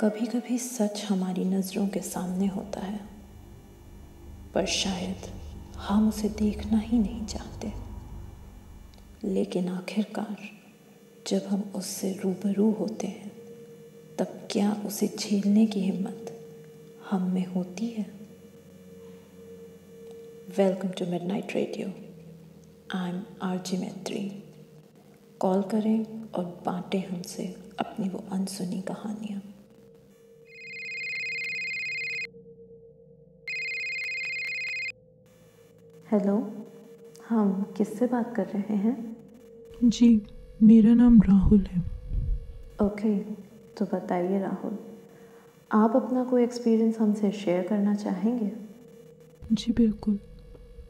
कभी कभी सच हमारी नज़रों के सामने होता है, पर शायद हम उसे देखना ही नहीं चाहते। लेकिन आखिरकार जब हम उससे रूबरू होते हैं, तब क्या उसे झेलने की हिम्मत हम में होती है? Welcome to midnight radio. I am आर्जिमेत्री। कॉल करें और बांटें हमसे अपनी वो अनसुनी कहानियाँ। हेलो, हम किससे बात कर रहे हैं? जी, मेरा नाम राहुल है। ओके, तो बताइए राहुल, आप अपना कोई एक्सपीरियंस हमसे शेयर करना चाहेंगे? जी बिल्कुल,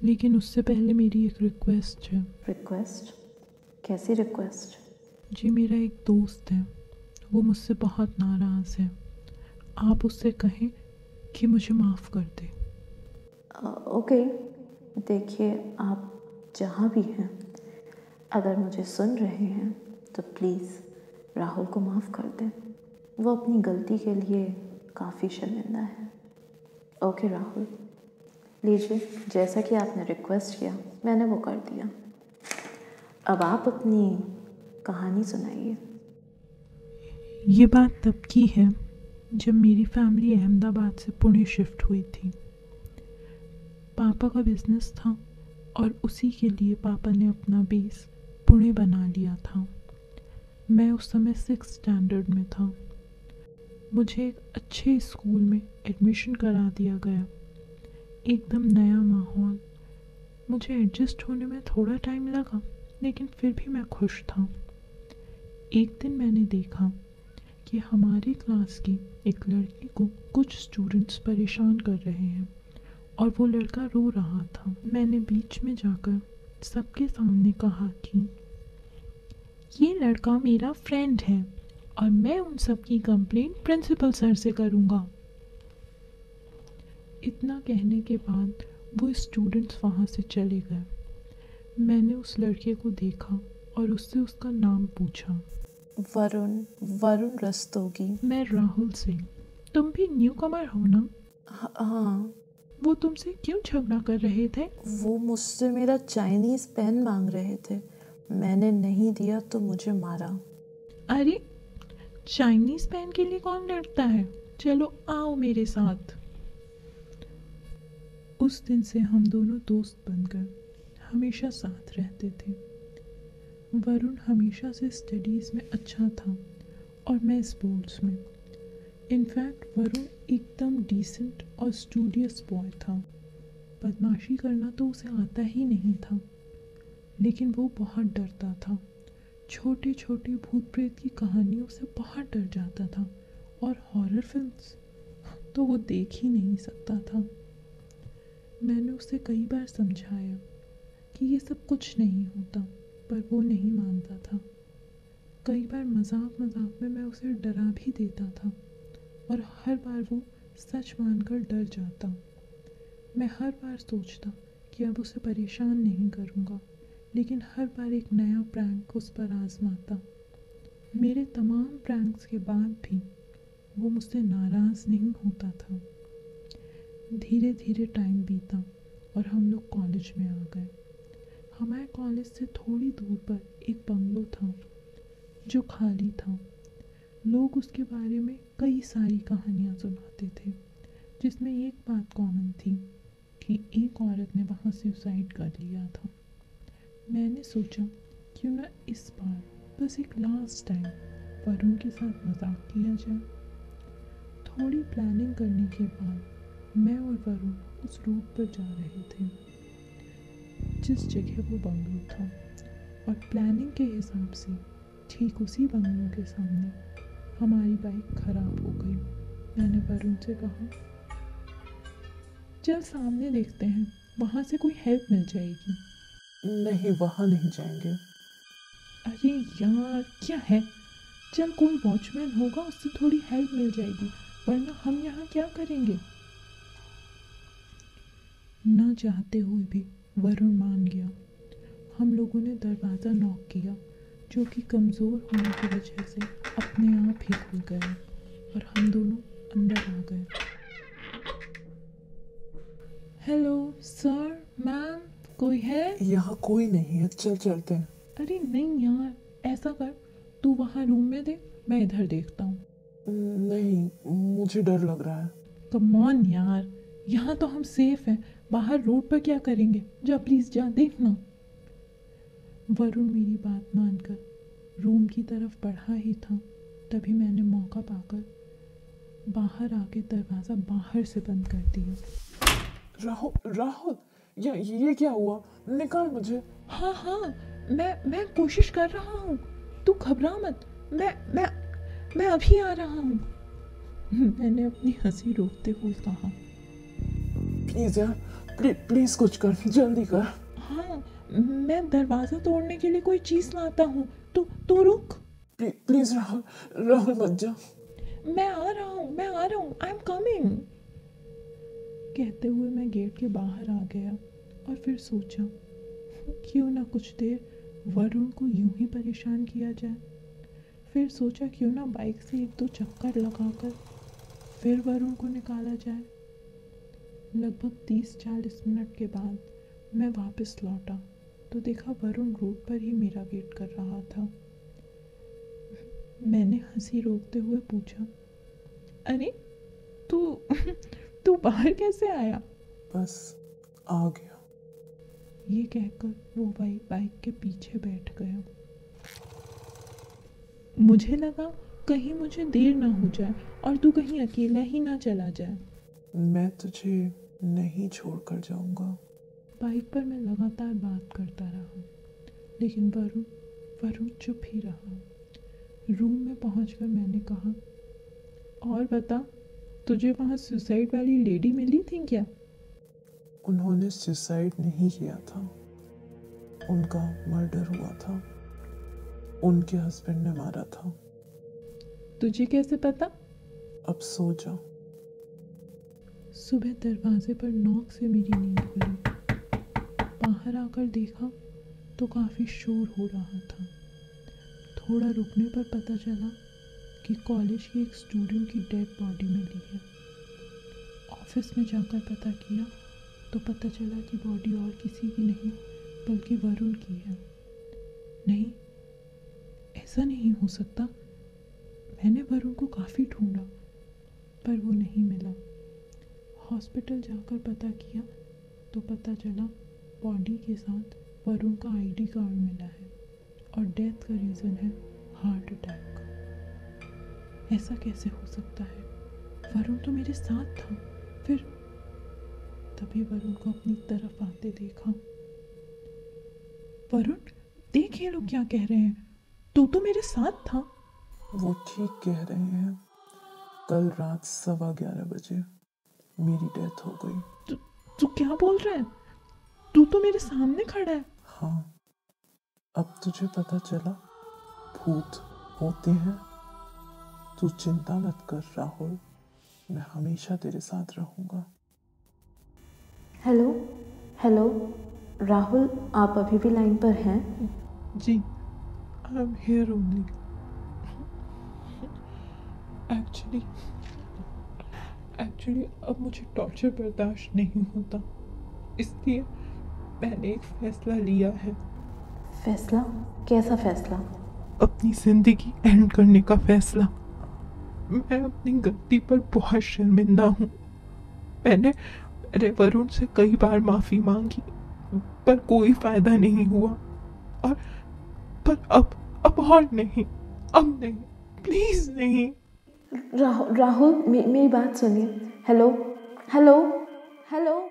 लेकिन उससे पहले मेरी एक रिक्वेस्ट है। रिक्वेस्ट? कैसी रिक्वेस्ट? जी, मेरा एक दोस्त है, वो मुझसे बहुत नाराज़ है। आप उससे कहें कि मुझे माफ़ कर दे। ओके, देखिए आप जहाँ भी हैं, अगर मुझे सुन रहे हैं तो प्लीज़ राहुल को माफ़ कर दें। वो अपनी गलती के लिए काफ़ी शर्मिंदा है। ओके राहुल, लीजिए, जैसा कि आपने रिक्वेस्ट किया मैंने वो कर दिया। अब आप अपनी कहानी सुनाइए। ये बात तब की है जब मेरी फैमिली अहमदाबाद से पुणे शिफ्ट हुई थी। पापा का बिज़नेस था और उसी के लिए पापा ने अपना बेस पुणे बना लिया था। मैं उस समय 6th स्टैंडर्ड में था। मुझे एक अच्छे स्कूल में एडमिशन करा दिया गया। एकदम नया माहौल, मुझे एडजस्ट होने में थोड़ा टाइम लगा, लेकिन फिर भी मैं खुश था। एक दिन मैंने देखा कि हमारे क्लास की एक लड़की को कुछ स्टूडेंट्स परेशान कर रहे हैं और वो लड़का रो रहा था। मैंने बीच में जाकर सबके सामने कहा कि ये लड़का मेरा फ्रेंड है और मैं उन सब की कंप्लेंट प्रिंसिपल सर से करूँगा। इतना कहने के बाद वो स्टूडेंट्स वहाँ से चले गए। मैंने उस लड़के को देखा और उससे उसका नाम पूछा। वरुण रस्तोगी। मैं राहुल सिंह। तुम भी न्यूकमर हो ना? हाँ। वो तुमसे क्यों झगड़ा कर रहे थे? वो मुझसे मेरा चाइनीज़ पेन मांग रहे थे, मैंने नहीं दिया तो मुझे मारा। अरे, चाइनीज़ पेन के लिए कौन लड़ता है? चलो आओ मेरे साथ। उस दिन से हम दोनों दोस्त बनकर हमेशा साथ रहते थे। वरुण हमेशा से स्टडीज़ में अच्छा था और मैं स्पोर्ट्स में। इनफैक्ट वरुण एकदम डिसेंट और स्टूडियस बॉय था। बदमाशी करना तो उसे आता ही नहीं था, लेकिन वो बहुत डरता था। छोटे छोटे भूत प्रेत की कहानियों से बहुत डर जाता था और हॉरर फिल्म्स तो वो देख ही नहीं सकता था। मैंने उसे कई बार समझाया कि ये सब कुछ नहीं होता, पर वो नहीं मानता था। कई बार मजाक में मैं उसे डरा भी देता था और हर बार वो सच मानकर डर जाता। मैं हर बार सोचता कि अब उसे परेशान नहीं करूँगा, लेकिन हर बार एक नया प्रैंक उस पर आजमाता। मेरे तमाम प्रैंक्स के बाद भी वो मुझसे नाराज़ नहीं होता था। धीरे धीरे टाइम बीता और हम लोग कॉलेज में आ गए। हमारे कॉलेज से थोड़ी दूर पर एक बंगलो था जो खाली था। लोग उसके बारे में कई सारी कहानियाँ सुनाते थे, जिसमें एक बात कॉमन थी कि एक औरत ने वहाँ सुसाइड कर लिया था। मैंने सोचा क्यों ना इस बार बस एक लास्ट टाइम वरुण के साथ मजाक किया जाए। थोड़ी प्लानिंग करने के बाद मैं और वरुण उस रूट पर जा रहे थे जिस जगह वो बंगलो था, और प्लानिंग के हिसाब से ठीक उसी बंगलों के सामने हमारी बाइक खराब हो गई। मैंने वरुण से कहा चल सामने देखते हैं, वहाँ से कोई हेल्प मिल जाएगी। नहीं, वहाँ नहीं जाएंगे। अरे यार क्या है, चल कोई वॉचमैन होगा, उससे थोड़ी हेल्प मिल जाएगी, वरना हम यहाँ क्या करेंगे। ना चाहते हुए भी वरुण मान गया। हम लोगों ने दरवाज़ा नॉक किया, जो कि कमज़ोर होने की वजह से अपने आप ही खुल गया। और हम दोनों अंदर आ गए। हेलो सर, मैम, कोई है? यहाँ कोई नहीं है, चल चलते हैं। अरे नहीं यार, ऐसा कर, तू वहाँ रूम में देख, मैं इधर देखता हूँ। नहीं, मुझे डर लग रहा है। कम ऑन यार, यहाँ तो हम सेफ हैं, बाहर रोड पर क्या करेंगे? जा प्लीज जा, देखना। वरुण मेरी बात मानकर रूम की तरफ बढ़ा ही था, तभी मैंने मौका पाकर बाहर आके दरवाज़ा बाहर से बंद कर दिया। राहुल, ये क्या हुआ? निकाल मुझे। हाँ, मैं कोशिश कर रहा हूँ, तू घबरा मत, मैं अभी आ रहा हूँ। मैंने अपनी हंसी रोकते हुए कहा। प्लीज यार, प्लीज कुछ कर, जल्दी कर। हाँ, मैं दरवाजा तोड़ने के लिए कोई चीज लाता हूँ, तो रुक। प्लीज राहुल मत जा। मैं आ रहा हूँ, आई एम कमिंग। कहते हुए मैं गेट के बाहर आ गया और फिर सोचा क्यों ना कुछ देर वरुण को यूं ही परेशान किया जाए। फिर सोचा क्यों ना बाइक से एक दो चक्कर लगाकर फिर वरुण को निकाला जाए। लगभग 30-40 मिनट के बाद मैं वापस लौटा तो देखा वरुण रोड पर ही मेरा वेट कर रहा था। मैंने हंसी रोकते हुए पूछा, अरे तू बाहर कैसे आया? बस आ गया। ये कहकर वो बाइक के पीछे बैठ गया। मुझे लगा कहीं मुझे देर ना हो जाए और तू कहीं अकेला ही ना चला जाए। मैं तुझे नहीं छोड़कर जाऊंगा। बाइक पर मैं लगातार बात करता रहा, लेकिन वरुण चुप ही रहा। रूम में पहुंचकर मैंने कहा, और बता, तुझे वहाँ सुसाइड वाली लेडी मिली थी क्या? उन्होंने सुसाइड नहीं किया था, उनका मर्डर हुआ था, उनके हस्बैंड ने मारा था। तुझे कैसे पता? अब सो जा। सुबह दरवाजे पर नॉक से मेरी नींद खुली। बाहर आकर देखा तो काफ़ी शोर हो रहा था। थोड़ा रुकने पर पता चला कि कॉलेज की एक स्टूडेंट की डेड बॉडी मिली है। ऑफिस में जाकर पता किया तो पता चला कि बॉडी और किसी की नहीं बल्कि वरुण की है। नहीं, ऐसा नहीं हो सकता। मैंने वरुण को काफ़ी ढूंढा पर वो नहीं मिला। हॉस्पिटल जाकर पता किया तो पता चला बॉडी के साथ वरुण का आईडी कार्ड मिला है और डेथ का रीज़न है हार्ट अटैक। ऐसा कैसे हो सकता है? वरुण तो मेरे साथ था। फिर तभी वरुण को अपनी तरफ आते देखा। वरुण, देख ये लोग क्या कह रहे हैं, तो मेरे साथ था। वो ठीक कह रहे हैं। कल रात 11:15 बजे मेरी डेथ हो गई। तू क्या बोल रहा है? तू तो मेरे सामने खड़ा है। हाँ, अब तुझे पता चला भूत होते हैं। तू चिंता मत कर राहुल, मैं हमेशा तेरे साथ रहूँगा। हेलो राहुल, आप अभी भी लाइन पर हैं? जी, I'm here only. Actually, अब मुझे टॉर्चर बर्दाश्त नहीं होता, इसलिए मैंने एक फैसला लिया है। फैसला? कैसा फैसला? अपनी जिंदगी एंड करने का फैसला। मैं अपनी गलती पर बहुत शर्मिंदा हूँ। मैंने वरुण से कई बार माफ़ी मांगी पर कोई फ़ायदा नहीं हुआ। और पर अब और नहीं, अब नहीं, प्लीज़ नहीं। राहुल, मेरी बात सुनिए। Hello hello hello